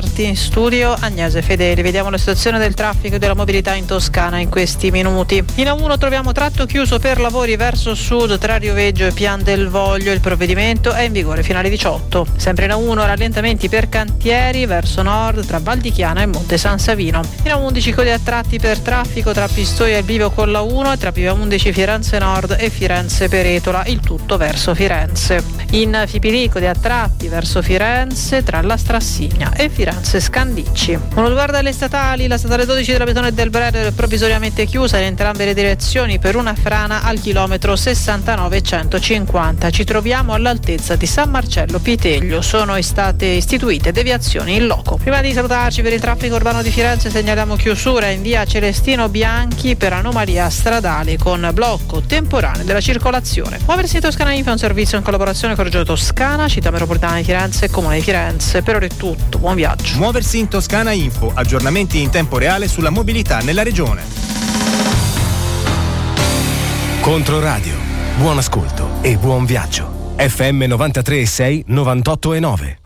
parti. In studio Agnese Fedeli. Vediamo la situazione del traffico e della mobilità in Toscana in questi minuti. In A1 troviamo tratto chiuso per lavori verso sud tra Rioveggio e Pian del Voglio. Il provvedimento è in vigore fino alle 18. Sempre in A1 rallentamenti per cantieri verso nord tra Valdichiana e Monte San Savino. In A11 code a tratti per traffico tra Pistoia e Bivio con la 1 e tra Bivio A11 Firenze Nord e Firenze Peretola, il tutto verso Firenze. In Fipilico dei attratti verso Firenze tra la Strassigna e Firenze Scandicci. Uno riguarda le statali, la statale 12 della Pistoia e del Brennero è provvisoriamente chiusa in entrambe le direzioni per una frana al chilometro 69,150. Ci troviamo all'altezza di San Marcello Piteglio. Sono state istituite deviazioni in loco. Prima di salutarci, per il traffico urbano di Firenze segnaliamo chiusura in via Celestino Bianchi per anomalia stradale con blocco temporaneo della circolazione. Muoversi in Toscana Info è un servizio in collaborazione con Giorgio Toscana, città metropolitana di Firenze e Comune di Firenze. Per ora è tutto, buon viaggio. Muoversi in Toscana Info, aggiornamenti in tempo reale sulla mobilità nella regione. Controradio, buon ascolto e buon viaggio. FM 93,6, 98,9.